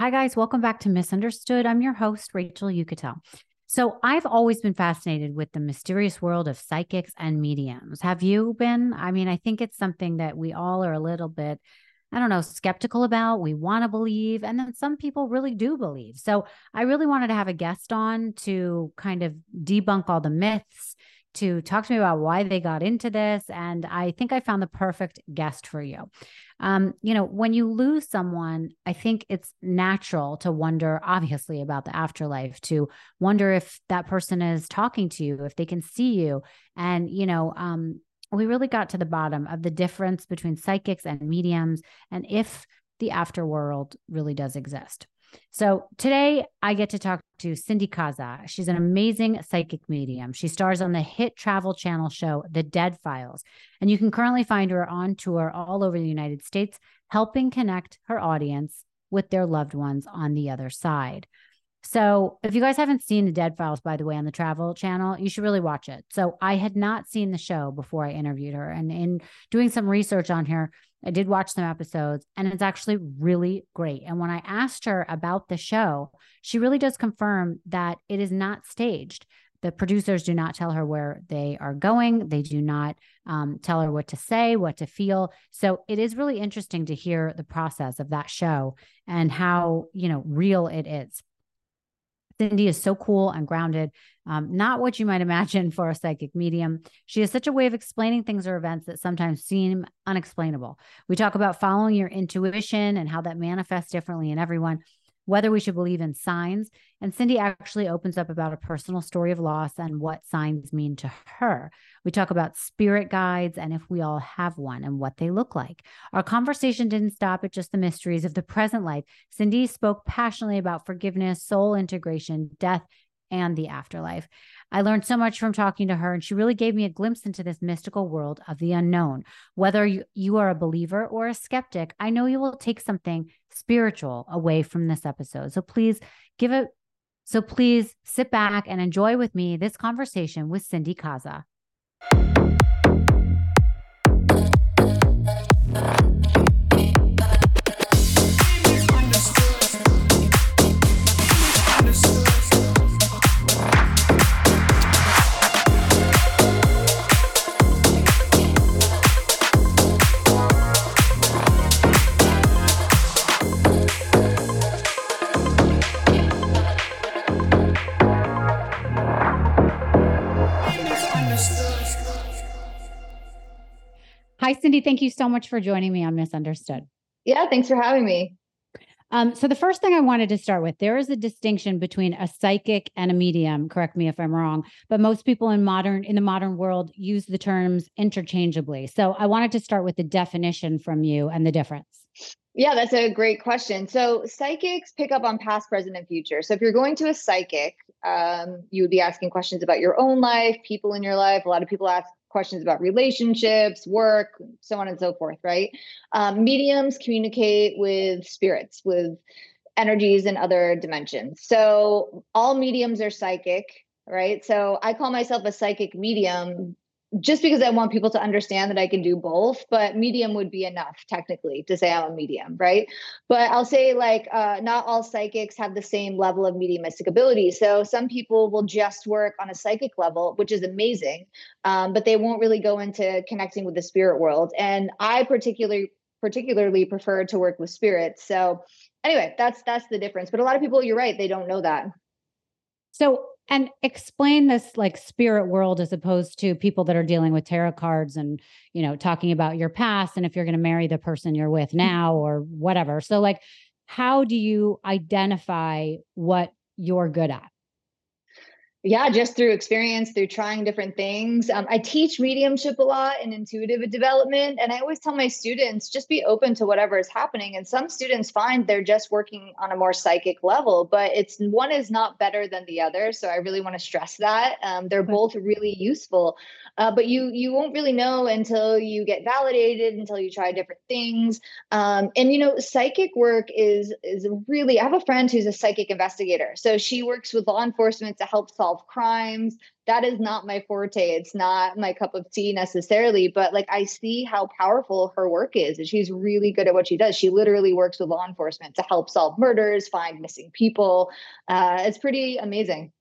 Hi guys, welcome back to Misunderstood. I'm your host, Rachel Uchitel. So I've always been fascinated with the mysterious world of psychics and mediums. Have you been? I mean, I think it's something that we all are a little bit, I don't know, skeptical about. We want to believe, and then some people really do believe. So I really wanted to have a guest on to kind of debunk all the myths, to talk to me about why they got into this. And I think I found the perfect guest for you. You know, when you lose someone, I think it's natural to wonder, obviously, about the afterlife, to wonder if that person is talking to you, if they can see you. And, you know, we really got to the bottom of the difference between psychics and mediums and if the afterworld really does exist. So today I get to talk to Cindy Kaza. She's an amazing psychic medium. She stars on the hit Travel Channel show, The Dead Files, and you can currently find her on tour all over the United States, helping connect her audience with their loved ones on the other side. So if you guys haven't seen The Dead Files, by the way, on the Travel Channel, you should really watch it. So I had not seen the show before I interviewed her, and in doing some research on her, I did watch some episodes, and it's actually really great. And when I asked her about the show, she really does confirm that it is not staged. The producers do not tell her where they are going. They do not tell her what to say, what to feel. So it is really interesting to hear the process of that show and how, you know, real it is. Cindy is so cool and grounded, not what you might imagine for a psychic medium. She has such a way of explaining things or events that sometimes seem unexplainable. We talk about following your intuition and how that manifests differently in everyone, whether we should believe in signs. And Cindy actually opens up about a personal story of loss and what signs mean to her. We talk about spirit guides and if we all have one and what they look like. Our conversation didn't stop at just the mysteries of the present life. Cindy spoke passionately about forgiveness, soul integration, death, and the afterlife. I learned so much from talking to her, and she really gave me a glimpse into this mystical world of the unknown. Whether you are a believer or a skeptic, I know you will take something spiritual away from this episode. So please sit back and enjoy with me this conversation with Cindy Kaza. Hi, Cindy. Thank you so much for joining me on Misunderstood. Yeah, thanks for having me. So the first thing I wanted to start with, there is a distinction between a psychic and a medium. Correct me if I'm wrong, but most people in the modern world use the terms interchangeably. So I wanted to start with the definition from you and the difference. Yeah, that's a great question. So psychics pick up on past, present, and future. So if you're going to a psychic, you would be asking questions about your own life, people in your life. A lot of people ask questions about relationships, work, so on and so forth, right? Mediums communicate with spirits, with energies and other dimensions. So all mediums are psychic, right? So I call myself a psychic medium just because I want people to understand that I can do both, but medium would be enough technically to say I'm a medium, right? But I'll say like not all psychics have the same level of mediumistic ability. So some people will just work on a psychic level, which is amazing, but they won't really go into connecting with the spirit world. And I particularly prefer to work with spirits. So anyway, that's the difference. But a lot of people, you're right, they don't know that. So and explain this like spirit world as opposed to people that are dealing with tarot cards and, you know, talking about your past and if you're going to marry the person you're with now or whatever. So like, how do you identify what you're good at? Yeah, just through experience, through trying different things. I teach mediumship a lot and intuitive development. And I always tell my students, just be open to whatever is happening. And some students find they're just working on a more psychic level, but it's one is not better than the other. So I really want to stress that. They're both really useful, but you won't really know until you get validated, until you try different things. And, you know, psychic work is really, I have a friend who's a psychic investigator. So she works with law enforcement to help solve solve crimes. That is not my forte. It's not my cup of tea necessarily, but like I see how powerful her work is, and she's really good at what she does. She literally works with law enforcement to help solve murders, find missing people. It's pretty amazing.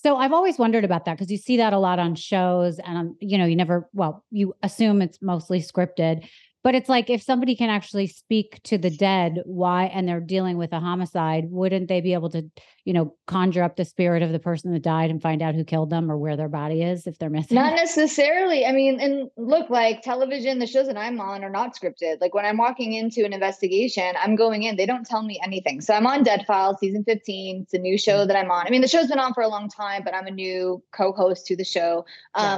So I've always wondered about that, because you see that a lot on shows, and you assume it's mostly scripted, but it's like, if somebody can actually speak to the dead, why, and they're dealing with a homicide, wouldn't they be able to, conjure up the spirit of the person that died and find out who killed them or where their body is if they're missing? Not necessarily. I mean, and look, like television, the shows that I'm on are not scripted. Like when I'm walking into an investigation, I'm going in, they don't tell me anything. So I'm on Dead Files season 15. It's a new show that I'm on. I mean, the show's been on for a long time, but I'm a new co-host to the show.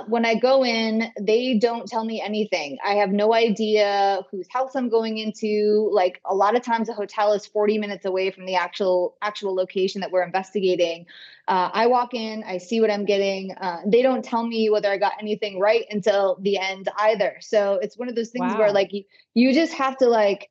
When I go in, they don't tell me anything. I have no idea whose house I'm going into. Like a lot of times a hotel is 40 minutes away from the actual location that we're investigating. I walk in, I see what I'm getting. They don't tell me whether I got anything right until the end either. So it's one of those things where like you just have to like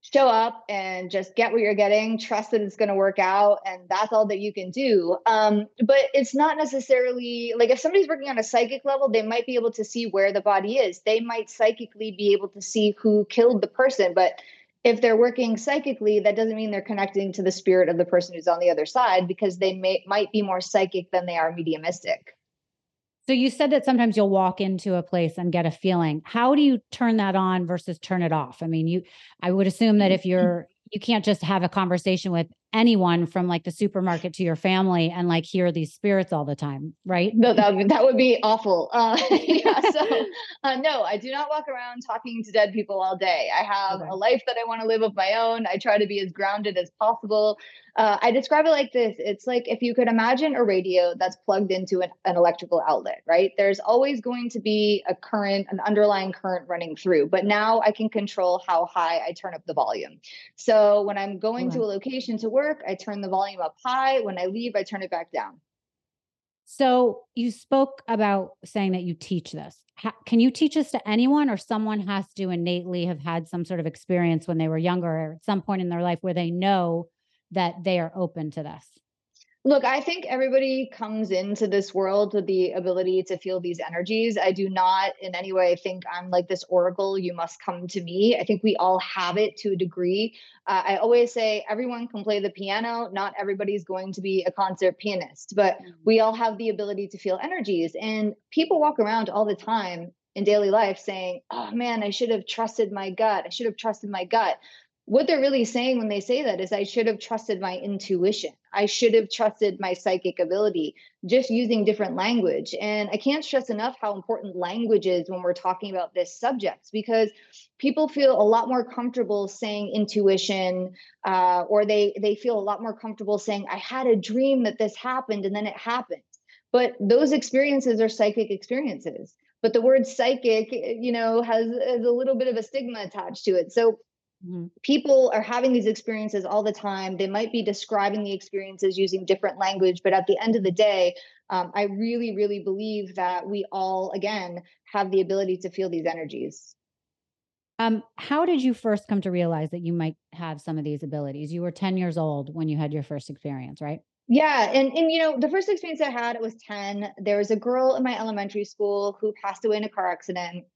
show up and just get what you're getting, trust that it's going to work out. And that's all that you can do. But it's not necessarily like if somebody's working on a psychic level, they might be able to see where the body is. They might psychically be able to see who killed the person, but if they're working psychically, that doesn't mean they're connecting to the spirit of the person who's on the other side, because they might be more psychic than they are mediumistic. So you said that sometimes you'll walk into a place and get a feeling. How do you turn that on versus turn it off? I mean, I would assume that if you can't just have a conversation with anyone from like the supermarket to your family and like hear these spirits all the time, right? No, that would be awful. No, I do not walk around talking to dead people all day. I have a life that I want to live of my own. I try to be as grounded as possible. I describe it like this. It's like if you could imagine a radio that's plugged into an electrical outlet, right? There's always going to be a current, an underlying current running through, but now I can control how high I turn up the volume. So when I'm going to a location to work, I turn the volume up high. When I leave, I turn it back down. So you spoke about saying that you teach this. Can you teach this to anyone, or someone has to innately have had some sort of experience when they were younger or at some point in their life where they know that they are open to this? Look, I think everybody comes into this world with the ability to feel these energies. I do not in any way think I'm like this oracle, you must come to me. I think we all have it to a degree. I always say everyone can play the piano. Not everybody's going to be a concert pianist, but we all have the ability to feel energies. And people walk around all the time in daily life saying, oh man, I should have trusted my gut. I should have trusted my gut. What they're really saying when they say that is, I should have trusted my intuition. I should have trusted my psychic ability, just using different language. And I can't stress enough how important language is when we're talking about this subject, because people feel a lot more comfortable saying intuition, or they feel a lot more comfortable saying, I had a dream that this happened and then it happened. But those experiences are psychic experiences. But the word psychic, has a little bit of a stigma attached to it. So people are having these experiences all the time. They might be describing the experiences using different language, but at the end of the day, I really, really believe that we all, again, have the ability to feel these energies. How did you first come to realize that you might have some of these abilities? You were 10 years old when you had your first experience, right? Yeah. And the first experience I had, it was 10. There was a girl in my elementary school who passed away in a car accident.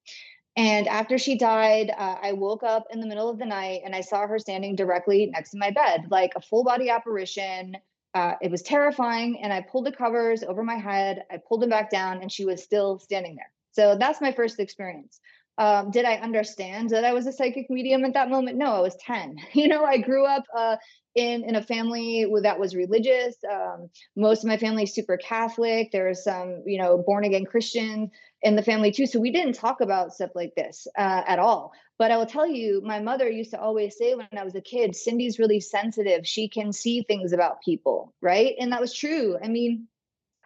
And after she died, I woke up in the middle of the night and I saw her standing directly next to my bed, like a full body apparition. It was terrifying. And I pulled the covers over my head. I pulled them back down and she was still standing there. So that's my first experience. Did I understand that I was a psychic medium at that moment? No, I was 10. I grew up in a family that was religious. Most of my family is super Catholic. There are some, born again Christians in the family too. So we didn't talk about stuff like this at all. But I will tell you, my mother used to always say when I was a kid, Cindy's really sensitive. She can see things about people, right? And that was true. I mean,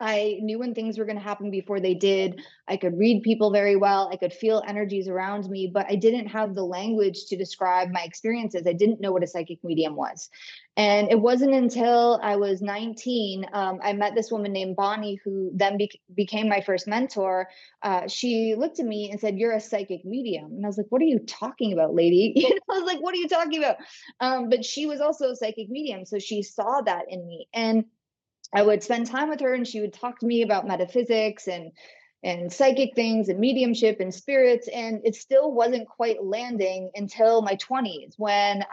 I knew when things were going to happen before they did. I could read people very well. I could feel energies around me, but I didn't have the language to describe my experiences. I didn't know what a psychic medium was. And it wasn't until I was 19, I met this woman named Bonnie, who then became my first mentor. She looked at me and said, "You're a psychic medium." And I was like, "What are you talking about, lady?" I was like, "What are you talking about?" But she was also a psychic medium. So she saw that in me. And I would spend time with her and she would talk to me about metaphysics and psychic things and mediumship and spirits. And it still wasn't quite landing until my 20s when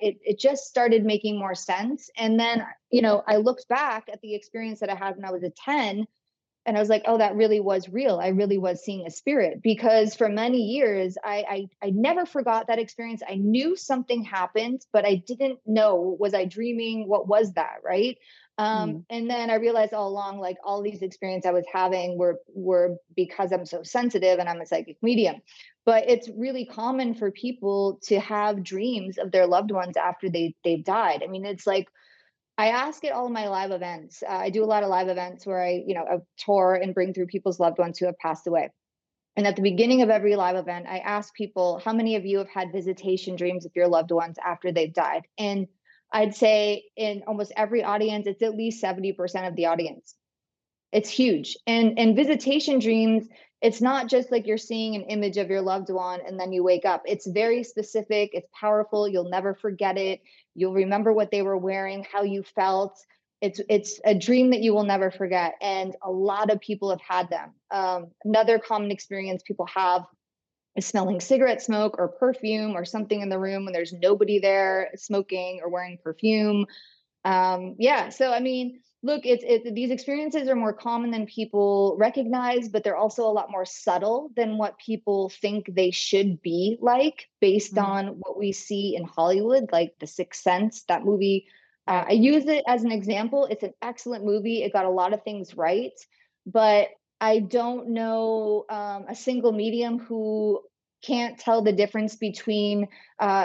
it just started making more sense. And then, you know, I looked back at the experience that I had when I was a 10 and I was like, oh, that really was real. I really was seeing a spirit, because for many years, I never forgot that experience. I knew something happened, but I didn't know, was I dreaming? What was that? Right. And then I realized all along, like all these experiences I was having were because I'm so sensitive and I'm a psychic medium. But it's really common for people to have dreams of their loved ones after they've died. I mean, it's like, I ask at all of my live events. I do a lot of live events where I tour and bring through people's loved ones who have passed away. And at the beginning of every live event, I ask people, how many of you have had visitation dreams of your loved ones after they've died? And I'd say in almost every audience, it's at least 70% of the audience. It's huge. And visitation dreams, it's not just like you're seeing an image of your loved one and then you wake up. It's very specific. It's powerful. You'll never forget it. You'll remember what they were wearing, how you felt. It's a dream that you will never forget. And a lot of people have had them. Another common experience people have is smelling cigarette smoke or perfume or something in the room when there's nobody there smoking or wearing perfume. So, I mean, look, these experiences are more common than people recognize, but they're also a lot more subtle than what people think they should be like based on what we see in Hollywood, like The Sixth Sense, that movie. I use it as an example. It's an excellent movie. It got a lot of things right, but I don't know a single medium who can't tell the difference between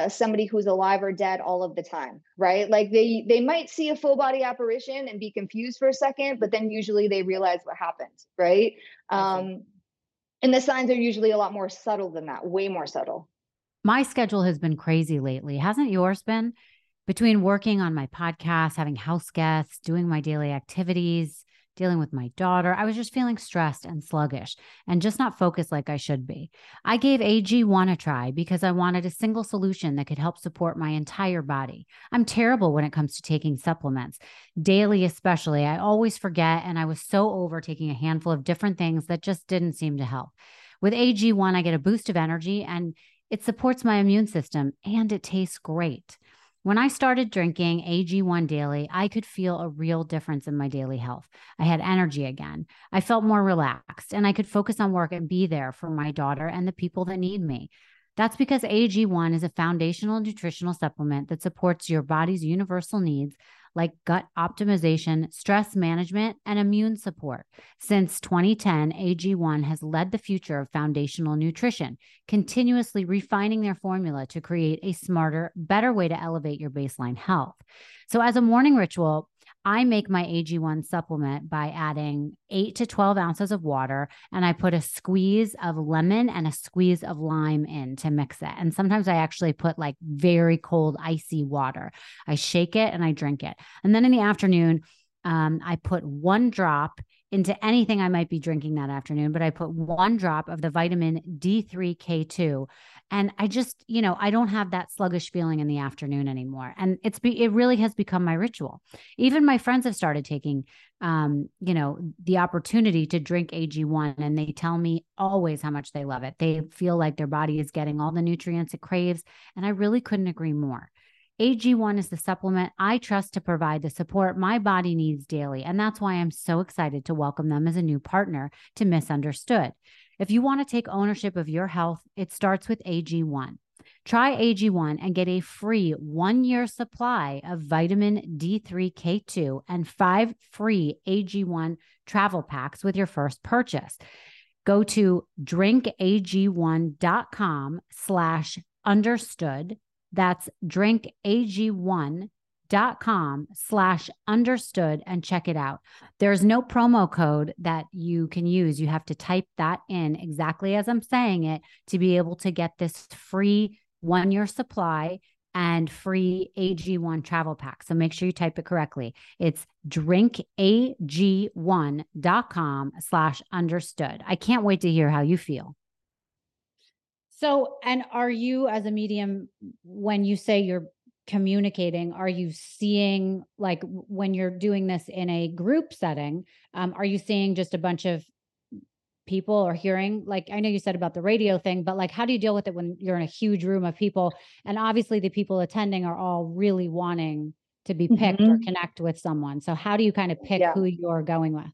somebody who's alive or dead all of the time, right? Like they might see a full body apparition and be confused for a second, but then usually they realize what happened, right? And the signs are usually a lot more subtle than that, way more subtle. My schedule has been crazy lately. Hasn't yours been? Between working on my podcast, having house guests, doing my daily activities, dealing with my daughter, I was just feeling stressed and sluggish and just not focused like I should be. I gave AG1 a try because I wanted a single solution that could help support my entire body. I'm terrible when it comes to taking supplements. Daily especially, I always forget, and I was so over taking a handful of different things that just didn't seem to help. With AG1, I get a boost of energy and it supports my immune system and it tastes great. When I started drinking AG1 daily, I could feel a real difference in my daily health. I had energy again. I felt more relaxed and I could focus on work and be there for my daughter and the people that need me. That's because AG1 is a foundational nutritional supplement that supports your body's universal needs like gut optimization, stress management, and immune support. Since 2010, AG1 has led the future of foundational nutrition, continuously refining their formula to create a smarter, better way to elevate your baseline health. So as a morning ritual, I make my AG1 supplement by adding 8 to 12 ounces of water, and I put a squeeze of lemon and a squeeze of lime in to mix it. And sometimes I actually put like very cold, icy water. I shake it and I drink it. And then in the afternoon, I put one drop into anything I might be drinking that afternoon, but I put one drop of the vitamin D3K2. And I just, you know, I don't have that sluggish feeling in the afternoon anymore. And it really has become my ritual. Even my friends have started taking, the opportunity to drink AG1, and they tell me always how much they love it. They feel like their body is getting all the nutrients it craves. And I really couldn't agree more. AG1 is the supplement I trust to provide the support my body needs daily, and that's why I'm so excited to welcome them as a new partner to Misunderstood. If you want to take ownership of your health, it starts with AG1. Try AG1 and get a free 1-year supply of vitamin D3K2 and 5 free AG1 travel packs with your first purchase. Go to drinkag1.com/understood. That's drinkag1.com/understood and check it out. There's no promo code that you can use. You have to type that in exactly as I'm saying it to be able to get this free 1-year supply and free AG1 travel pack. So make sure you type it correctly. It's drinkag1.com/understood. I can't wait to hear how you feel. So, and are you as a medium, when you say you're communicating? Are you seeing, like when you're doing this in a group setting, are you seeing just a bunch of people or hearing, like, I know you said about the radio thing, but like, how do you deal with it when you're in a huge room of people? And obviously the people attending are all really wanting to be picked or connect with someone. So how do you kind of pick who you're going with?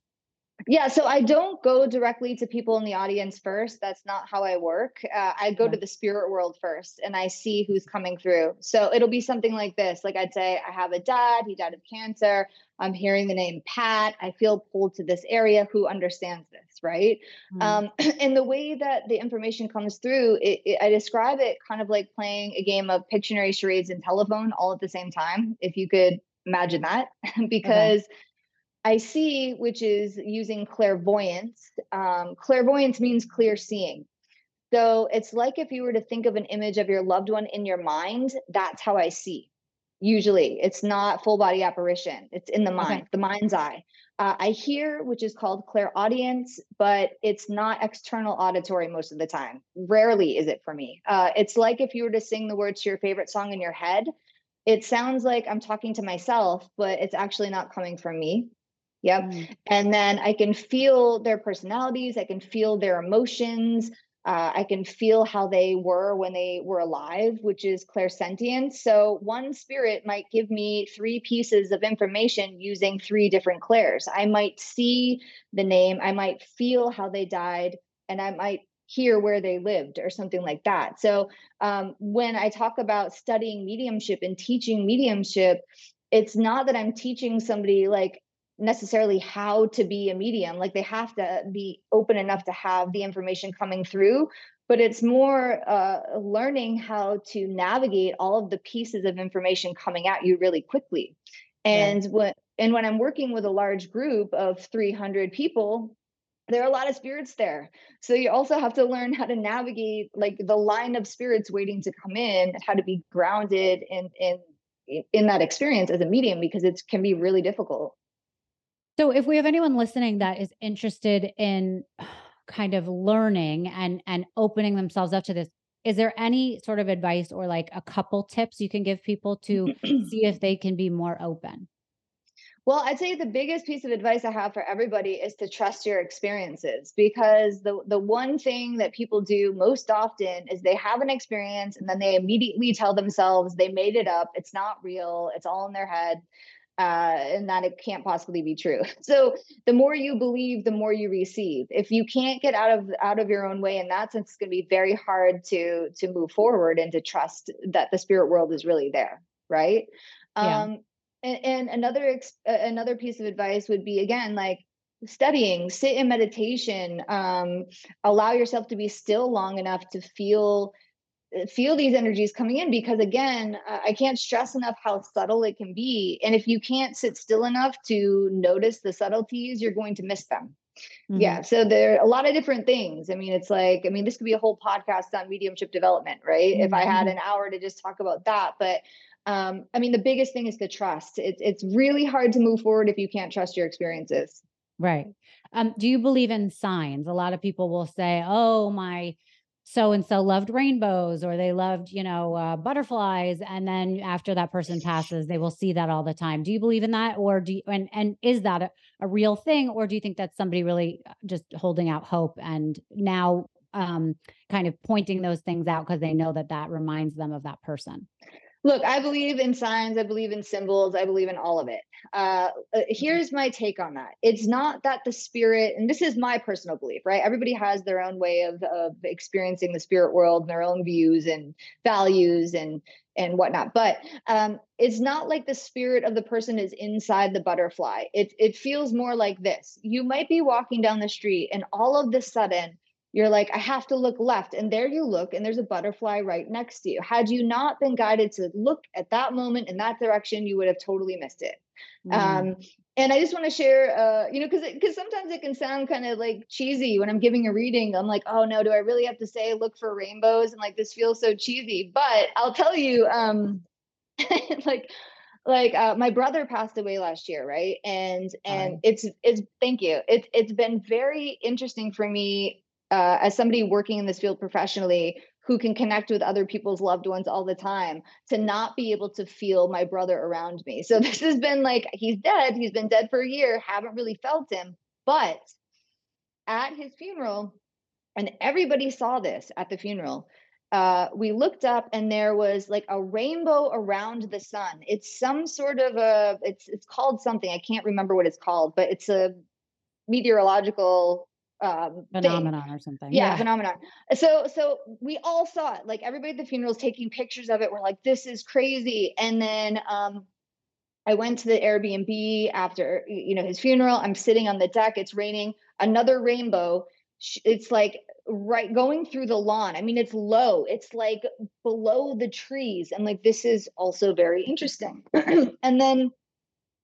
Yeah. So I don't go directly to people in the audience first. That's not how I work. I go to the spirit world first and I see who's coming through. So it'll be something like this. Like I'd say, I have a dad, he died of cancer. I'm hearing the name Pat. I feel pulled to this area. Who understands this, right? And the way that the information comes through, I describe it kind of like playing a game of Pictionary, charades, and telephone all at the same time, if you could imagine that, because I see, which is using clairvoyance. Clairvoyance means clear seeing. So it's like if you were to think of an image of your loved one in your mind, that's how I see. Usually it's not full body apparition. It's in the mind, the mind's eye. I hear, which is called clairaudience, but it's not external auditory most of the time. Rarely is it for me. It's like if you were to sing the words to your favorite song in your head, it sounds like I'm talking to myself, but it's actually not coming from me. And then I can feel their personalities. I can feel their emotions. I can feel how they were when they were alive, which is clairsentience. So one spirit might give me three pieces of information using three different clairs. I might see the name, I might feel how they died, and I might hear where they lived or something like that. So when I talk about studying mediumship and teaching mediumship, it's not that I'm teaching somebody like necessarily how to be a medium, like they have to be open enough to have the information coming through, but it's more learning how to navigate all of the pieces of information coming at you really quickly. And when I'm working with a large group of 300 people, there are a lot of spirits there. So you also have to learn how to navigate like the line of spirits waiting to come in, how to be grounded in that experience as a medium, because it can be really difficult. So if we have anyone listening that is interested in kind of learning and opening themselves up to this, is there any sort of advice or like a couple tips you can give people to see if they can be more open? Well, I'd say the biggest piece of advice I have for everybody is to trust your experiences, because the one thing that people do most often is they have an experience and then they immediately tell themselves they made it up. It's not real. It's all in their head. And that it can't possibly be true. So the more you believe, the more you receive. If you can't get out of your own way in that sense, it's going to be very hard to move forward and to trust that the spirit world is really there, right? Yeah. And another piece of advice would be, again, like studying, sit in meditation, allow yourself to be still long enough to feel these energies coming in, because again, I can't stress enough how subtle it can be. And if you can't sit still enough to notice the subtleties, you're going to miss them. Yeah. So there are a lot of different things. I mean, it's like, I mean, this could be a whole podcast on mediumship development, right? If I had an hour to just talk about that, but I mean, the biggest thing is to trust. It's really hard to move forward if you can't trust your experiences. Right. Do you believe in signs? A lot of people will say, oh, my so-and-so loved rainbows, or they loved, butterflies. And then after that person passes, they will see that all the time. Do you believe in that? Or do you, and is that a real thing? Or do you think that's somebody really just holding out hope and now kind of pointing those things out because they know that reminds them of that person? Look, I believe in signs. I believe in symbols. I believe in all of it. Here's my take on that. It's not that the spirit, and this is my personal belief, right? Everybody has their own way of experiencing the spirit world and their own views and values and whatnot. But it's not like the spirit of the person is inside the butterfly. It feels more like this. You might be walking down the street and all of a sudden, you're like, I have to look left. And there you look, and there's a butterfly right next to you. Had you not been guided to look at that moment in that direction, you would have totally missed it. And I just want to share, because sometimes it can sound kind of like cheesy when I'm giving a reading. I'm like, oh no, do I really have to say, look for rainbows? And like, this feels so cheesy, but I'll tell you, my brother passed away last year. Right. And thank you. It's been very interesting for me, as somebody working in this field professionally who can connect with other people's loved ones all the time, to not be able to feel my brother around me. So this has been like, he's dead. He's been dead for a year. Haven't really felt him. But at his funeral, and everybody saw this at the funeral, we looked up and there was like a rainbow around the sun. It's some sort of a, it's called something. I can't remember what it's called, but it's a meteorological phenomenon thing. Or something. Yeah, phenomenon. So we all saw it. Like everybody at the funeral is taking pictures of it. We're like, this is crazy. And then I went to the Airbnb after, you know, his funeral. I'm sitting on the deck. It's raining. Another rainbow. It's like right going through the lawn. I mean, it's low. It's like below the trees. And like, this is also very interesting. And then,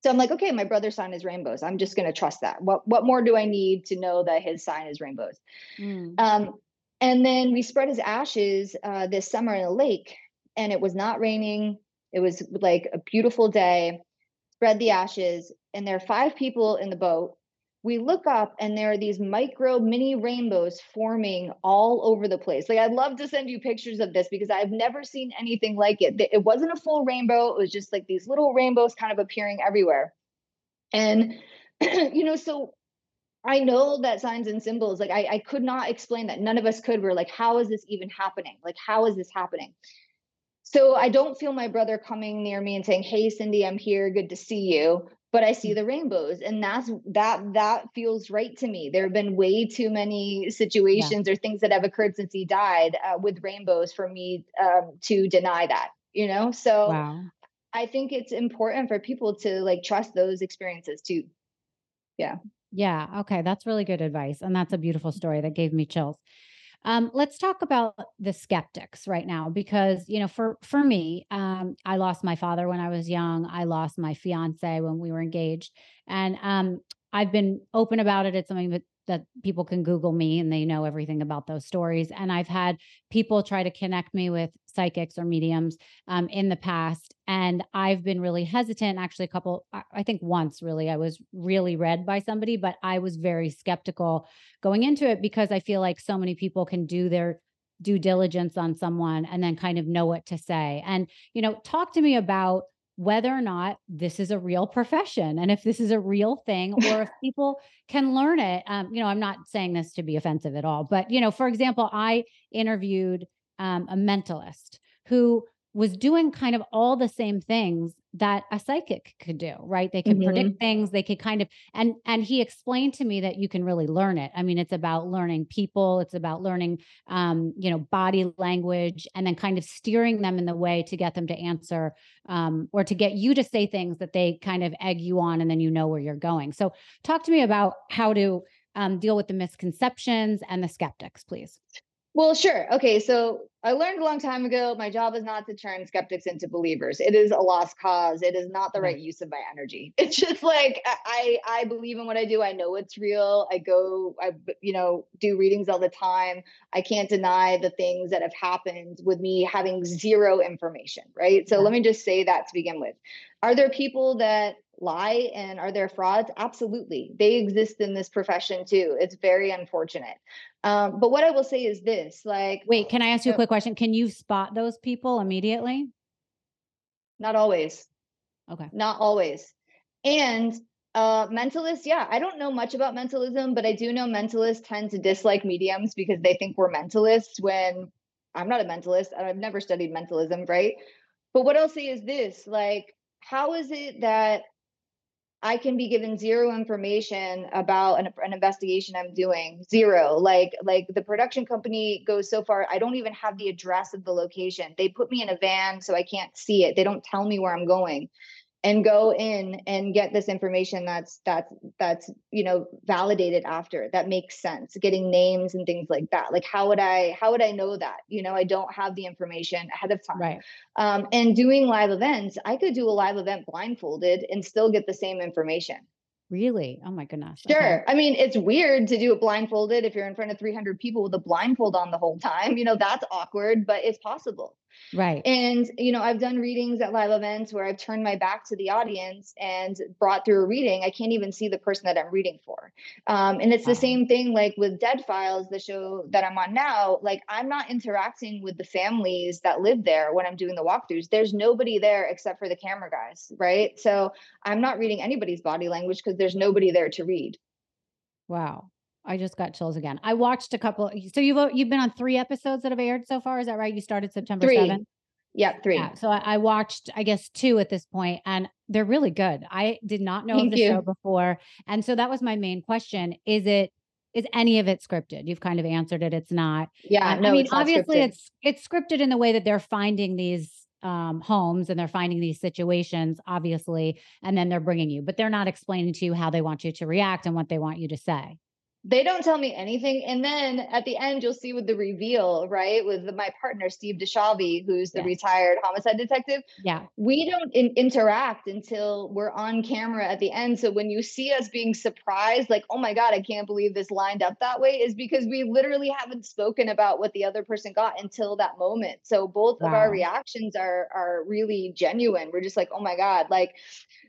so I'm like, okay, my brother's sign is rainbows. I'm just going to trust that. What more do I need to know that his sign is rainbows? Mm. And then we spread his ashes this summer in a lake, and it was not raining. It was like a beautiful day. Spread the ashes, and there are 5 people in the boat. We look up and there are these micro mini rainbows forming all over the place. Like, I'd love to send you pictures of this because I've never seen anything like it. It wasn't a full rainbow. It was just like these little rainbows kind of appearing everywhere. And, you know, so I know that signs and symbols, like I could not explain that. None of us could. We're like, how is this even happening? Like, how is this happening? So I don't feel my brother coming near me and saying, hey, Cindy, I'm here. Good to see you. But I see the rainbows, and that feels right to me. There have been way too many situations or things that have occurred since he died with rainbows for me to deny that, you know? So wow. I think it's important for people to like trust those experiences too. Yeah. Yeah. Okay. That's really good advice. And that's a beautiful story that gave me chills. Let's talk about the skeptics right now, because, you know, for me, I lost my father when I was young. I lost my fiance when we were engaged, and I've been open about it. It's something that people can Google me and they know everything about those stories. And I've had people try to connect me with psychics or mediums in the past. And I've been really hesitant. Actually, I think once really, I was really read by somebody, but I was very skeptical going into it because I feel like so many people can do their due diligence on someone and then kind of know what to say. And, you know, talk to me about whether or not this is a real profession and if this is a real thing or if people can learn it. You know, I'm not saying this to be offensive at all, but, you know, for example, I interviewed a mentalist who was doing kind of all the same things that a psychic could do, right? They could predict things, they could kind of, and he explained to me that you can really learn it. I mean, it's about learning people, it's about learning, you know, body language, and then kind of steering them in the way to get them to answer, or to get you to say things that they kind of egg you on, and then you know where you're going. So talk to me about how to deal with the misconceptions and the skeptics, please. Well, sure. Okay. So I learned a long time ago, my job is not to turn skeptics into believers. It is a lost cause. It is not the right use of my energy. It's just like, I believe in what I do. I know it's real. I you know, do readings all the time. I can't deny the things that have happened with me having zero information, right? So let me just say that to begin with. Are there people that lie and are there frauds? Absolutely. They exist in this profession too. It's very unfortunate. But what I will say is this, like, wait, can I ask you a quick question? Can you spot those people immediately? Not always. Okay. Not always. And, mentalists. Yeah. I don't know much about mentalism, but I do know mentalists tend to dislike mediums because they think we're mentalists when I'm not a mentalist and I've never studied mentalism. Right. But what I'll say is this, like, how is it that I can be given zero information about an investigation I'm doing? Zero. Like the production company goes so far, I don't even have the address of the location. They put me in a van so I can't see it. They don't tell me where I'm going, and go in and get this information that's you know, validated after, that makes sense, getting names and things like that. Like, how would I know that? You know, I don't have the information ahead of time. Right. And doing live events, I could do a live event blindfolded and still get the same information. Really? Oh my goodness. Sure. Okay. I mean, it's weird to do it blindfolded if you're in front of 300 people with a blindfold on the whole time. You know, that's awkward, but it's possible. Right. And, you know, I've done readings at live events where I've turned my back to the audience and brought through a reading. I can't even see the person that I'm reading for. And it's the same thing, like with Dead Files, the show that I'm on now, like I'm not interacting with the families that live there when I'm doing the walkthroughs. There's nobody there except for the camera guys. Right. So I'm not reading anybody's body language because there's nobody there to read. Wow. I just got chills again. I watched a couple. So you've been on 3 episodes that have aired so far. Is that right? You started September 7th? Yeah, 3. Yeah, so I watched, I guess, 2 at this point, and they're really good. I did not know of the show before. And so that was my main question. Is any of it scripted? You've kind of answered it. It's not. Yeah, no, I mean, it's obviously scripted. It's scripted in the way that they're finding these homes and they're finding these situations, obviously, and then they're bringing you, but they're not explaining to you how they want you to react and what they want you to say. They don't tell me anything. And then at the end, you'll see with the reveal, right? With my partner, Steve DeShalvey, who's the retired homicide detective. Yeah. We don't interact until we're on camera at the end. So when you see us being surprised, like, oh my God, I can't believe this lined up that way, is because we literally haven't spoken about what the other person got until that moment. So both of our reactions are really genuine. We're just like, oh my God. Like,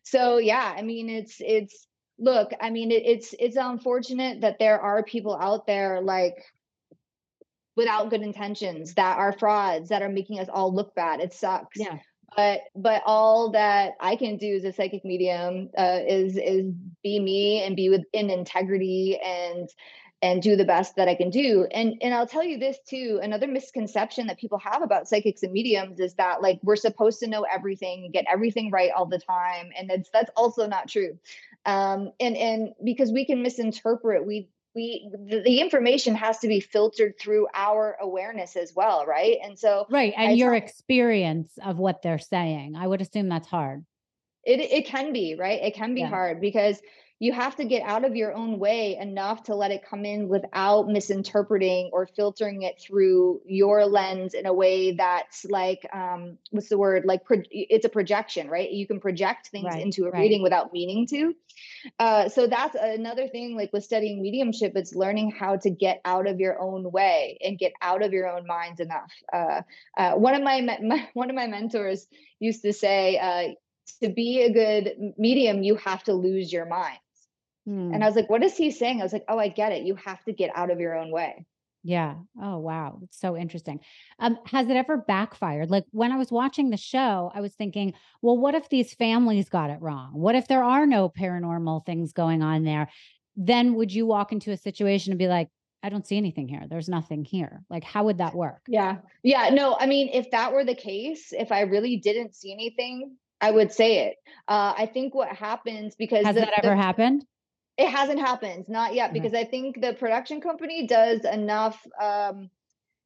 so yeah, I mean, it's, look, I mean, it's unfortunate that there are people out there like without good intentions that are frauds that are making us all look bad. It sucks. Yeah. But all that I can do as a psychic medium is be me and be within integrity and do the best that I can do. And I'll tell you this too, another misconception that people have about psychics and mediums is that like, we're supposed to know everything and get everything right all the time. And that's also not true. And because we can misinterpret, the information has to be filtered through our awareness as well. Right. And so, right. And your experience of what they're saying, I would assume that's hard. It can be, right. It can be hard because you have to get out of your own way enough to let it come in without misinterpreting or filtering it through your lens in a way that's like, what's the word? Like it's a projection, right? You can project things into a reading without meaning to. So that's another thing, like with studying mediumship, it's learning how to get out of your own way and get out of your own minds enough. One of my mentors used to say, to be a good medium, you have to lose your mind. And I was like, what is he saying? I was like, oh, I get it. You have to get out of your own way. Yeah. Oh, wow. It's so interesting. Has it ever backfired? Like when I was watching the show, I was thinking, well, what if these families got it wrong? What if there are no paranormal things going on there? Then would you walk into a situation and be like, I don't see anything here. There's nothing here. Like, how would that work? Yeah. Yeah. No, I mean, if that were the case, if I really didn't see anything, I would say it. I think what happens because has that ever happened? It hasn't happened. Not yet. Because I think the production company does enough,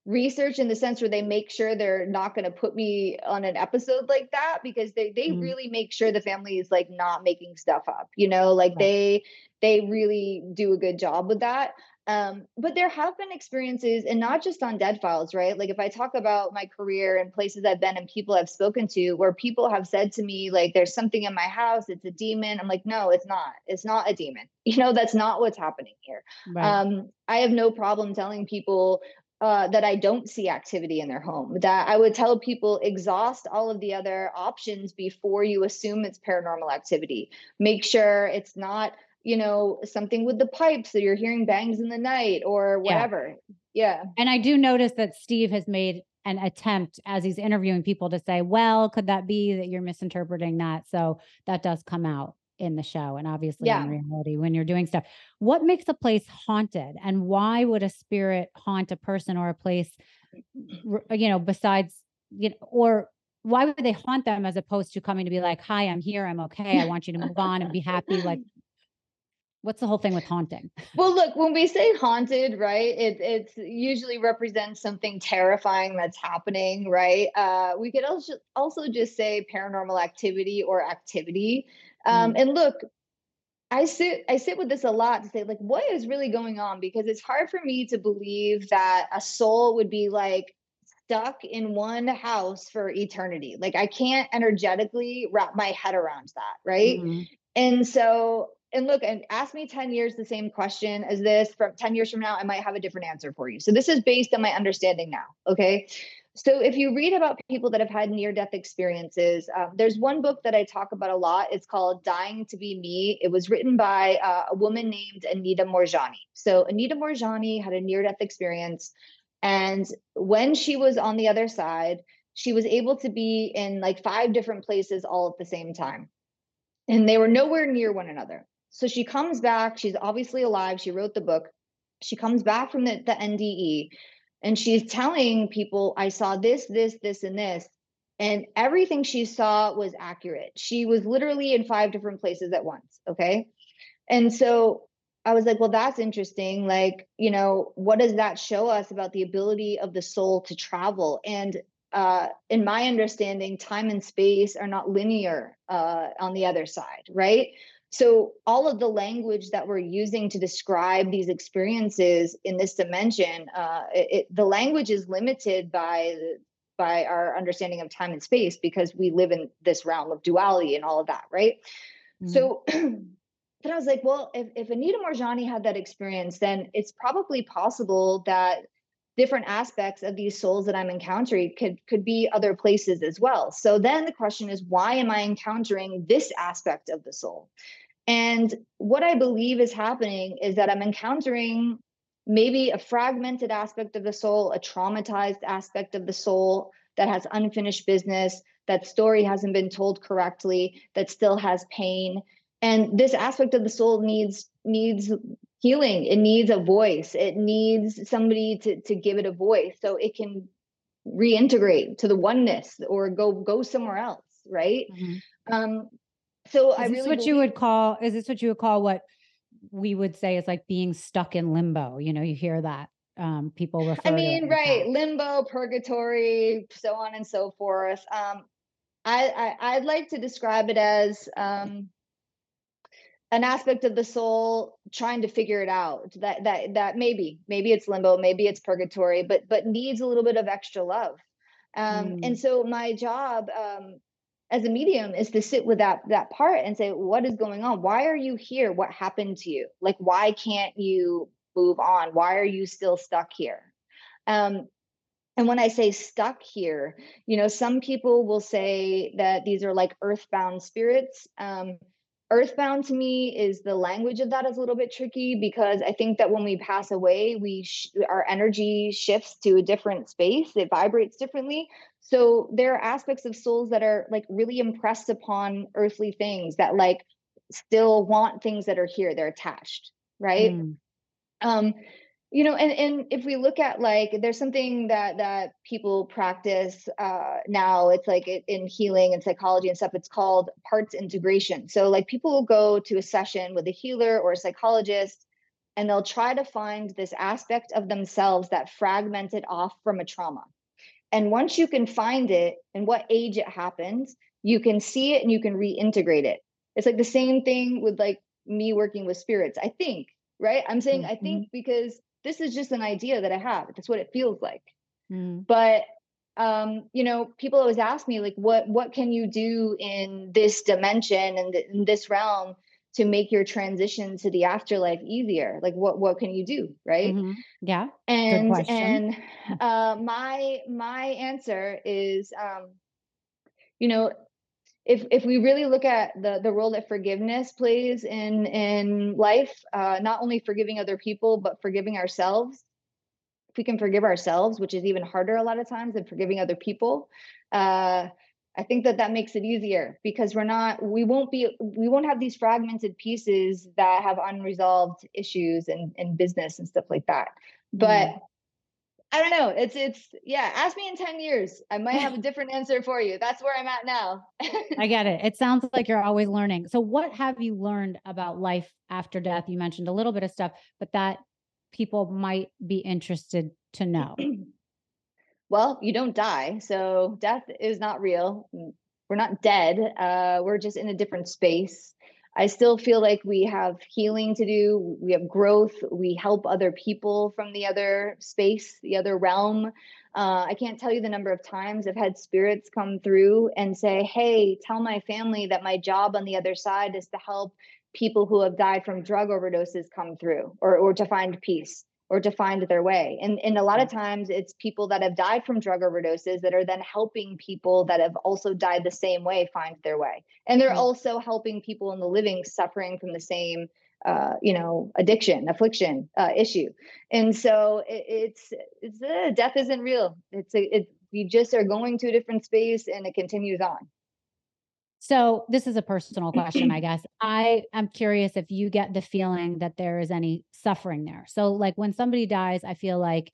research in the sense where they make sure they're not going to put me on an episode like that, because they really make sure the family is like not making stuff up, you know, like they really do a good job with that. But there have been experiences, and not just on Dead Files, right? Like if I talk about my career and places I've been and people I've spoken to where people have said to me, like, there's something in my house, it's a demon. I'm like, no, it's not. It's not a demon. You know, that's not what's happening here. Right. I have no problem telling people that I don't see activity in their home, that I would tell people exhaust all of the other options before you assume it's paranormal activity. Make sure it's not, you know, something with the pipes that you're hearing bangs in the night or whatever. Yeah. And I do notice that Steve has made an attempt as he's interviewing people to say, well, could that be that you're misinterpreting that? So that does come out in the show and obviously in reality when you're doing stuff. What makes a place haunted, and why would a spirit haunt a person or a place, you know, besides, you know, or why would they haunt them as opposed to coming to be like, hi, I'm here. I'm okay. I want you to move on and be happy. Like, what's the whole thing with haunting? Well, look, when we say haunted, right, it's usually represents something terrifying that's happening, right? We could also just say paranormal activity or activity. And look, I sit with this a lot to say, like, what is really going on? Because it's hard for me to believe that a soul would be like stuck in one house for eternity. Like, I can't energetically wrap my head around that, right? Mm-hmm. And so... And look, and ask me 10 years the same question as this. From 10 years from now, I might have a different answer for you. So this is based on my understanding now, okay? So if you read about people that have had near-death experiences, there's one book that I talk about a lot. It's called Dying to Be Me. It was written by a woman named Anita Morjani. So Anita Morjani had a near-death experience. And when she was on the other side, she was able to be in like 5 different places all at the same time. And they were nowhere near one another. So she comes back. She's obviously alive. She wrote the book. She comes back from the NDE. And she's telling people, I saw this, this, this, and this. And everything she saw was accurate. She was literally in 5 different places at once. Okay. And so I was like, well, that's interesting. Like, you know, what does that show us about the ability of the soul to travel? And in my understanding, time and space are not linear on the other side, right? So all of the language that we're using to describe these experiences in this dimension, the language is limited by our understanding of time and space because we live in this realm of duality and all of that, right? Mm-hmm. So then I was like, well, if Anita Morjani had that experience, then it's probably possible that different aspects of these souls that I'm encountering could be other places as well. So then the question is, why am I encountering this aspect of the soul? And what I believe is happening is that I'm encountering maybe a fragmented aspect of the soul, a traumatized aspect of the soul that has unfinished business, that story hasn't been told correctly, that still has pain. And this aspect of the soul needs healing. It needs a voice. It needs somebody to give it a voice so it can reintegrate to the oneness or go somewhere else, right? Mm-hmm. So is this what you would call what we would say is like being stuck in limbo? You know, you hear that people refer to right, limbo, purgatory, so on and so forth. I'd like to describe it as an aspect of the soul trying to figure it out, that maybe it's limbo, maybe it's purgatory, but needs a little bit of extra love. And so my job as a medium is to sit with that part and say, what is going on? Why are you here? What happened to you? Like, why can't you move on? Why are you still stuck here? And when I say stuck here, you know, some people will say that these are like earthbound spirits. Earthbound to me is the language of that is a little bit tricky because I think that when we pass away, our energy shifts to a different space. It vibrates differently. So there are aspects of souls that are like really impressed upon earthly things that like still want things that are here. They're attached, right? Mm. You know, and if we look at like, there's something that people practice now, it's like in healing and psychology and stuff, it's called parts integration. So like people will go to a session with a healer or a psychologist, and they'll try to find this aspect of themselves that fragmented off from a trauma. And once you can find it and what age it happened, you can see it and you can reintegrate it. It's like the same thing with like me working with spirits, I think, right? I'm saying, mm-hmm. I think because this is just an idea that I have. That's what it feels like. Mm. But, you know, people always ask me like, what can you do in this dimension and in this realm to make your transition to the afterlife easier? Like what can you do? Right. Mm-hmm. Yeah. And my answer is, you know, if we really look at the role that forgiveness plays in life, not only forgiving other people, but forgiving ourselves, if we can forgive ourselves, which is even harder a lot of times than forgiving other people, I think that makes it easier because we won't have these fragmented pieces that have unresolved issues and business and stuff like that. But mm-hmm. I don't know. It's ask me in 10 years. I might have a different answer for you. That's where I'm at now. I get it. It sounds like you're always learning. So what have you learned about life after death? You mentioned a little bit of stuff, but that people might be interested to know. Well, you don't die. So death is not real. We're not dead. We're just in a different space. I still feel like we have healing to do. We have growth. We help other people from the other space, the other realm. I can't tell you the number of times I've had spirits come through and say, hey, tell my family that my job on the other side is to help people who have died from drug overdoses come through or to find peace. or defined their way. And a lot of times it's people that have died from drug overdoses that are then helping people that have also died the same way find their way. And they're also helping people in the living suffering from the same, addiction, affliction, issue. And so it's death isn't real. You just are going to a different space and it continues on. So this is a personal question, I guess. I'm curious if you get the feeling that there is any suffering there. So like when somebody dies, I feel like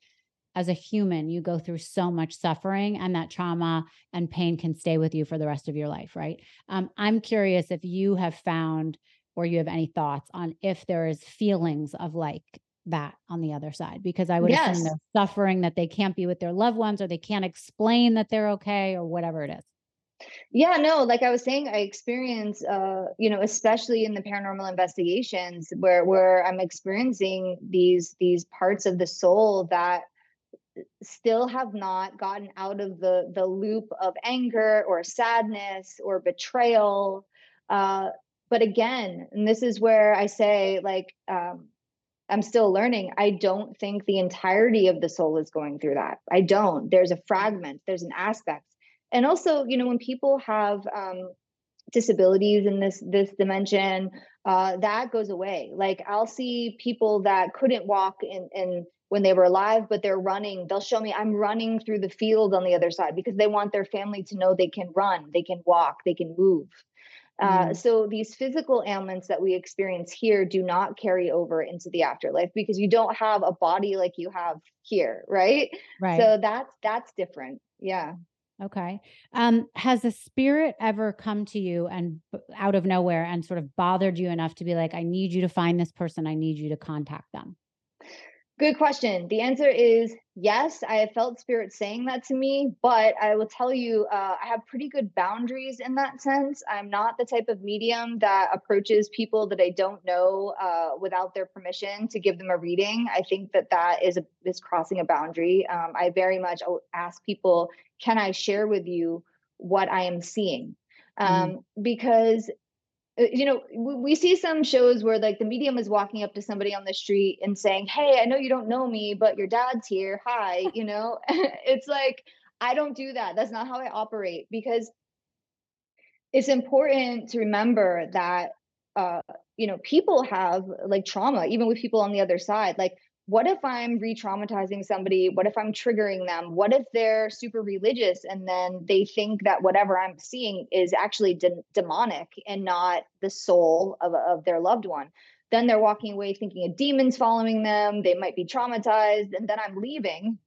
as a human, you go through so much suffering, and that trauma and pain can stay with you for the rest of your life, right? I'm curious if you have found, or you have any thoughts on, if there is feelings of like that on the other side, because I would assume they're suffering that they can't be with their loved ones, or they can't explain that they're okay, or whatever it is. Yeah, no, like I was saying, I experience, especially in the paranormal investigations where I'm experiencing these parts of the soul that still have not gotten out of the loop of anger or sadness or betrayal. But again, and this is where I say, like, I'm still learning. I don't think the entirety of the soul is going through that. I don't. There's a fragment. There's an aspect. And also, when people have disabilities in this dimension, that goes away. Like I'll see people that couldn't walk in when they were alive, but they're running. They'll show me, I'm running through the field on the other side, because they want their family to know they can run, they can walk, they can move. So these physical ailments that we experience here do not carry over into the afterlife, because you don't have a body like you have here, right? Right. So that's different. Yeah. Okay. Has a spirit ever come to you and out of nowhere and sort of bothered you enough to be like, I need you to find this person. I need you to contact them. Good question. The answer is yes. I have felt spirit saying that to me, but I will tell you, I have pretty good boundaries in that sense. I'm not the type of medium that approaches people that I don't know without their permission to give them a reading. I think that is crossing a boundary. I very much ask people, can I share with you what I am seeing? Because we see some shows where like the medium is walking up to somebody on the street and saying, hey, I know you don't know me, but your dad's here. Hi. It's like, I don't do that. That's not how I operate, because it's important to remember that, people have like trauma, even with people on the other side. Like, what if I'm re-traumatizing somebody? What if I'm triggering them? What if they're super religious and then they think that whatever I'm seeing is actually demonic and not the soul of their loved one? Then they're walking away thinking a demon's following them. They might be traumatized, and then I'm leaving.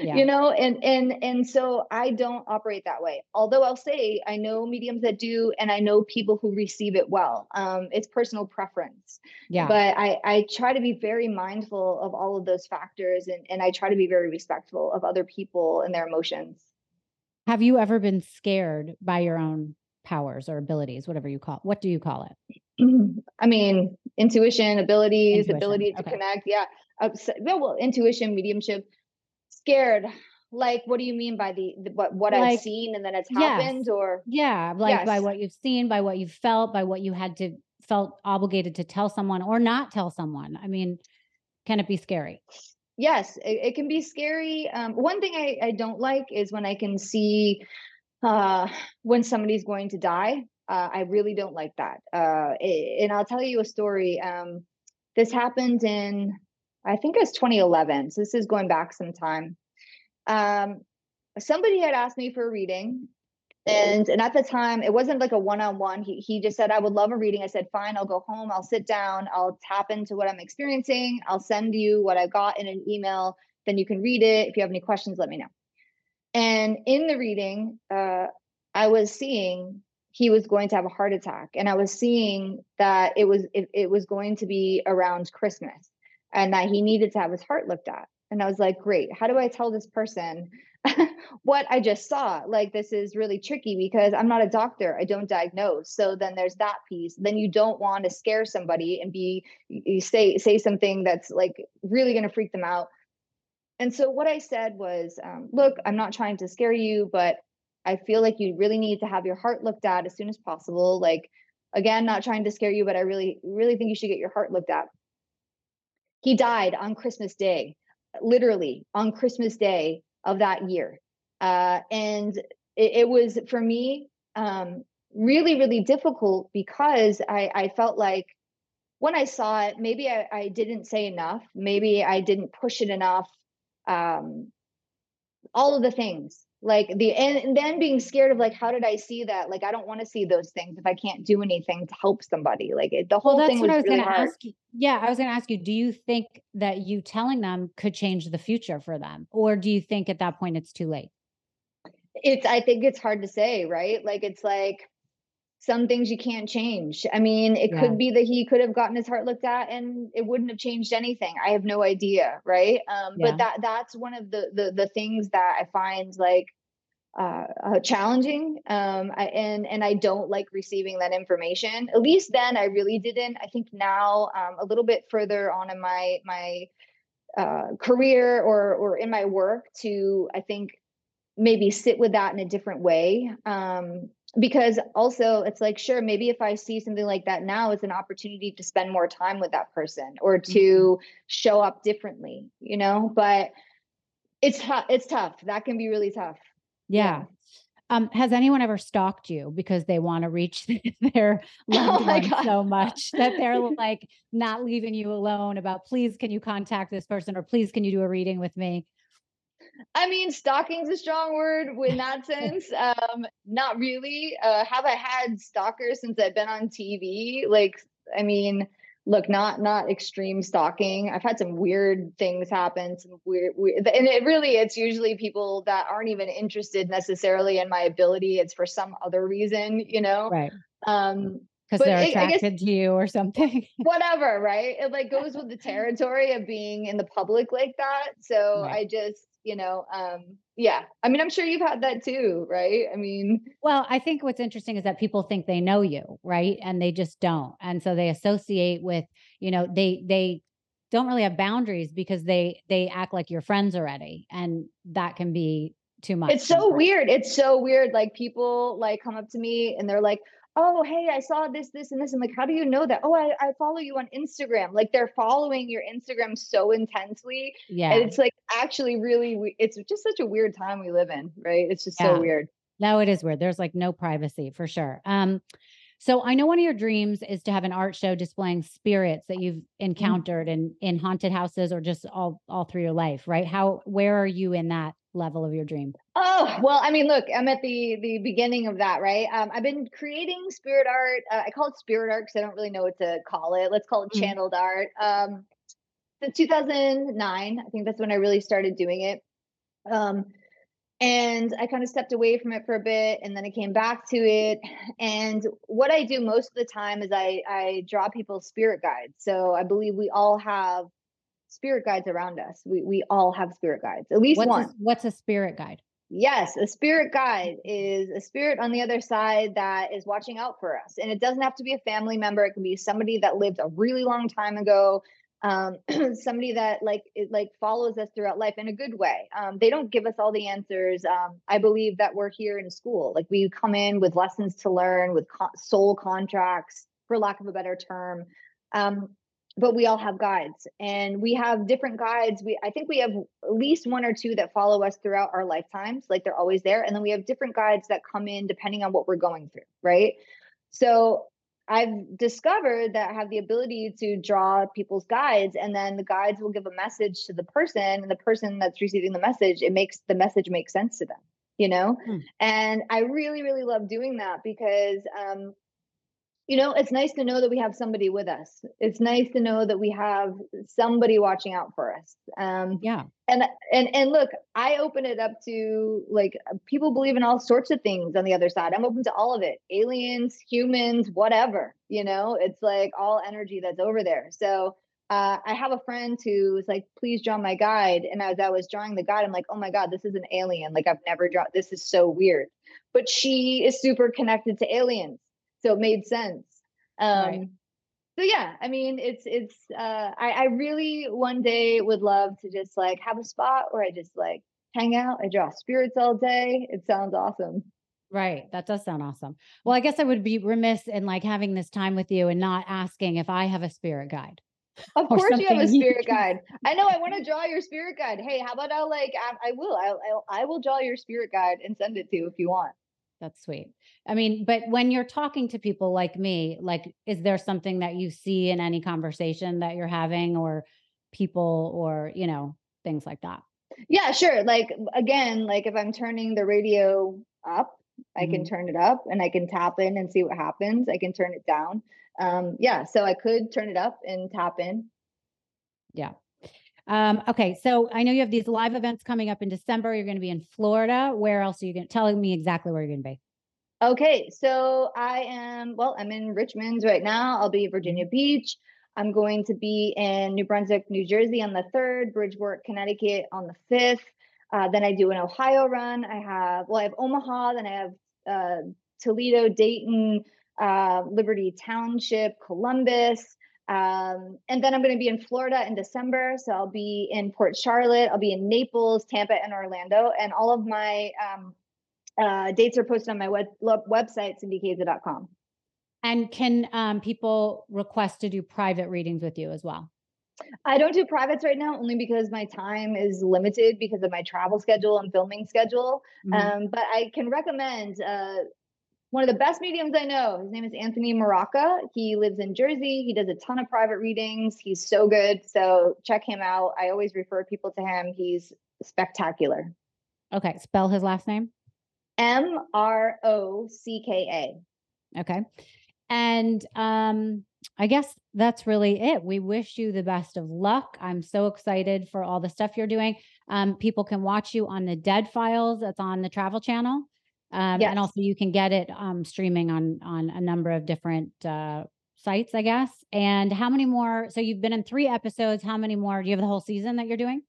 Yeah. And so I don't operate that way. Although I'll say I know mediums that do, and I know people who receive it well. It's personal preference. Yeah. But I try to be very mindful of all of those factors, and I try to be very respectful of other people and their emotions. Have you ever been scared by your own powers or abilities, whatever you call it? What do you call it? I mean, intuition, ability to connect. Yeah. Intuition, mediumship. Scared, like, what do you mean by what I've seen and then it's happened? Or by what you've seen, by what you've felt, by what you felt obligated to tell someone or not tell someone. I mean, can it be scary? Yes, it can be scary. One thing I don't like is when I can see when somebody's going to die. I really don't like that. And I'll tell you a story. This happened in, I think it was 2011. So this is going back some time. Somebody had asked me for a reading. And at the time, it wasn't like a one-on-one. He just said, I would love a reading. I said, fine, I'll go home. I'll sit down. I'll tap into what I'm experiencing. I'll send you what I got in an email. Then you can read it. If you have any questions, let me know. And in the reading, I was seeing he was going to have a heart attack. And I was seeing that it was going to be around Christmas, and that he needed to have his heart looked at. And I was like, great, how do I tell this person what I just saw? Like, this is really tricky because I'm not a doctor. I don't diagnose. So then there's that piece. Then you don't want to scare somebody and say something that's like really going to freak them out. And so what I said was, look, I'm not trying to scare you, but I feel like you really need to have your heart looked at as soon as possible. Like, again, not trying to scare you, but I really, really think you should get your heart looked at. He died on Christmas Day, literally on Christmas Day of that year. And it was, for me, really, really difficult because I felt like when I saw it, maybe I didn't say enough. Maybe I didn't push it enough. All of the things, like and then being scared of like, how did I see that? Like, I don't want to see those things if I can't do anything to help somebody. Like the whole thing was really hard. Yeah. I was going to ask you, do you think that you telling them could change the future for them? Or do you think at that point it's too late? I think it's hard to say, right? Like, it's like, some things you can't change. I mean, it could be that he could have gotten his heart looked at and it wouldn't have changed anything. I have no idea, right? But that's one of the things that I find like challenging. And I don't like receiving that information. At least then I really didn't. I think now a little bit further on in my career or in my work to, I think, maybe sit with that in a different way. Because also it's like, sure, maybe if I see something like that now, it's an opportunity to spend more time with that person or to show up differently, you know, but it's tough. That can be really tough. Yeah. Has anyone ever stalked you because they want to reach their loved one so much that they're like not leaving you alone about, please, can you contact this person? Or please, can you do a reading with me? I mean, stalking's a strong word in that sense. Not really. Have I had stalkers since I've been on TV? Like, I mean, look, not extreme stalking. I've had some weird things happen, some weird, and it's usually people that aren't even interested necessarily in my ability. It's for some other reason, you know? Right. Because they're attracted to you or something. Whatever, right? It like goes with the territory of being in the public like that. So right. I just, you know, yeah. I mean, I'm sure you've had that too, right? I mean. Well, I think what's interesting is that people think they know you, right? And they just don't. And so they associate with, you know, they don't really have boundaries because they act like you're friends already. And that can be too much. It's so weird. It's so weird. Like people like come up to me and they're like, oh, hey, I saw this, this, and this. I'm like, how do you know that? Oh, I follow you on Instagram. Like they're following your Instagram so intensely. Yeah. And it's like actually really, it's just such a weird time we live in, right? It's just so weird. No, it is weird. There's like no privacy for sure. So I know one of your dreams is to have an art show displaying spirits that you've encountered in haunted houses or just all through your life, right? Where are you in that level of your dream? Oh, well, I mean, look, I'm at the beginning of that, right? I've been creating spirit art. I call it spirit art because I don't really know what to call it. Let's call it channeled art. Since 2009, I think that's when I really started doing it. And I kind of stepped away from it for a bit and then I came back to it. And what I do most of the time is I draw people spirit guides. So I believe we all have spirit guides around us. We all have spirit guides, at least one. What's a spirit guide? Yes. A spirit guide is a spirit on the other side that is watching out for us. And it doesn't have to be a family member. It can be somebody that lived a really long time ago. Somebody that like follows us throughout life in a good way. They don't give us all the answers. I believe that we're here in school. Like we come in with lessons to learn, with soul contracts, for lack of a better term. But we all have guides and we have different guides. I think we have at least one or two that follow us throughout our lifetimes. Like they're always there. And then we have different guides that come in depending on what we're going through. Right. So I've discovered that I have the ability to draw people's guides and then the guides will give a message to the person and the person that's receiving the message, it makes the message make sense to them, you know? And I really, really love doing that because, you know, it's nice to know that we have somebody with us. It's nice to know that we have somebody watching out for us. And look, I open it up to like people believe in all sorts of things on the other side. I'm open to all of it. Aliens, humans, whatever, you know, it's like all energy that's over there. So I have a friend who was like, please draw my guide. And as I was drawing the guide, I'm like, oh my God, this is an alien. Like I've never drawn. This is so weird. But she is super connected to aliens. So it made sense. Right. So yeah, I mean, I really one day would love to just like have a spot where I just like hang out. I draw spirits all day. It sounds awesome. Right. That does sound awesome. Well, I guess I would be remiss in like having this time with you and not asking if I have a spirit guide. Of course you have a spirit guide. I know. I want to draw your spirit guide. Hey, how about I will draw your spirit guide and send it to you if you want. That's sweet. I mean, but when you're talking to people like me, like, is there something that you see in any conversation that you're having or people or, you know, things like that? Yeah, sure. Like, again, like if I'm turning the radio up, I can turn it up and I can tap in and see what happens. I can turn it down. Yeah. So I could turn it up and tap in. Yeah. Okay. So I know you have these live events coming up in December. You're going to be in Florida. Where else are you going to tell me exactly where you're going to be? Okay. So I'm in Richmond right now. I'll be in Virginia Beach. I'm going to be in New Brunswick, New Jersey on the 3rd, Bridgeport, Connecticut on the 5th. Then I do an Ohio run. I have Omaha, then I have Toledo, Dayton, Liberty Township, Columbus. And then I'm going to be in Florida in December. So I'll be in Port Charlotte. I'll be in Naples, Tampa, and Orlando. And all of my dates are posted on my website, CindyKaza.com. And can people request to do private readings with you as well? I don't do privates right now only because my time is limited because of my travel schedule and filming schedule. Mm-hmm. But I can recommend one of the best mediums I know. His name is Anthony Maroca. He lives in Jersey. He does a ton of private readings. He's so good. So check him out. I always refer people to him. He's spectacular. Okay. Spell his last name. Marocka. Okay. And I guess that's really it. We wish you the best of luck. I'm so excited for all the stuff you're doing. People can watch you on The Dead Files. That's on the Travel Channel. Yes. And also you can get it streaming on a number of different sites, I guess. And how many more? So you've been in 3 episodes. How many more? Do you have the whole season that you're doing?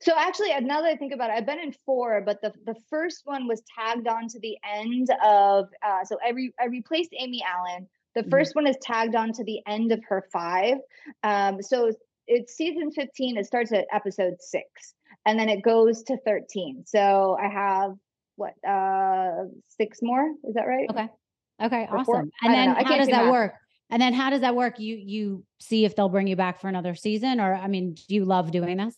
So actually, now that I think about it, I've been in 4, but the first one was tagged on to the end of, so I replaced Amy Allen. The first one is tagged on to the end of her 5. So it's season 15. It starts at episode 6 and then it goes to 13. So I have 6 more. Is that right? Okay. Or awesome. 4? And then how does that work? And then how does that work? You see if they'll bring you back for another season or, I mean, do you love doing this?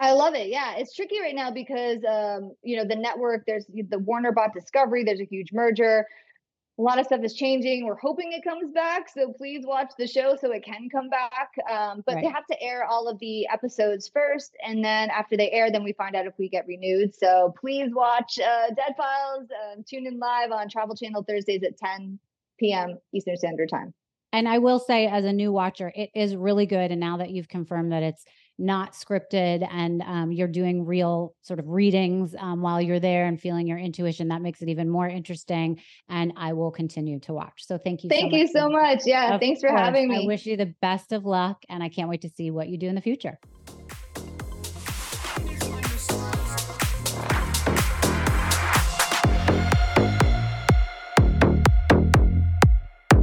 I love it. Yeah. It's tricky right now because, you know, the network, there's the Warner Bros. Discovery, there's a huge merger. A lot of stuff is changing. We're hoping it comes back. So please watch the show so it can come back. But They have to air all of the episodes first. And then after they air, then we find out if we get renewed. So please watch Dead Files. Tune in live on Travel Channel Thursdays at 10 p.m. Eastern Standard Time. And I will say as a new watcher, it is really good. And now that you've confirmed that it's not scripted and you're doing real sort of readings while you're there and feeling your intuition, that makes it even more interesting. And I will continue to watch. So thank you. Thank you so much. Yeah. Thanks for having me. I wish you the best of luck and I can't wait to see what you do in the future.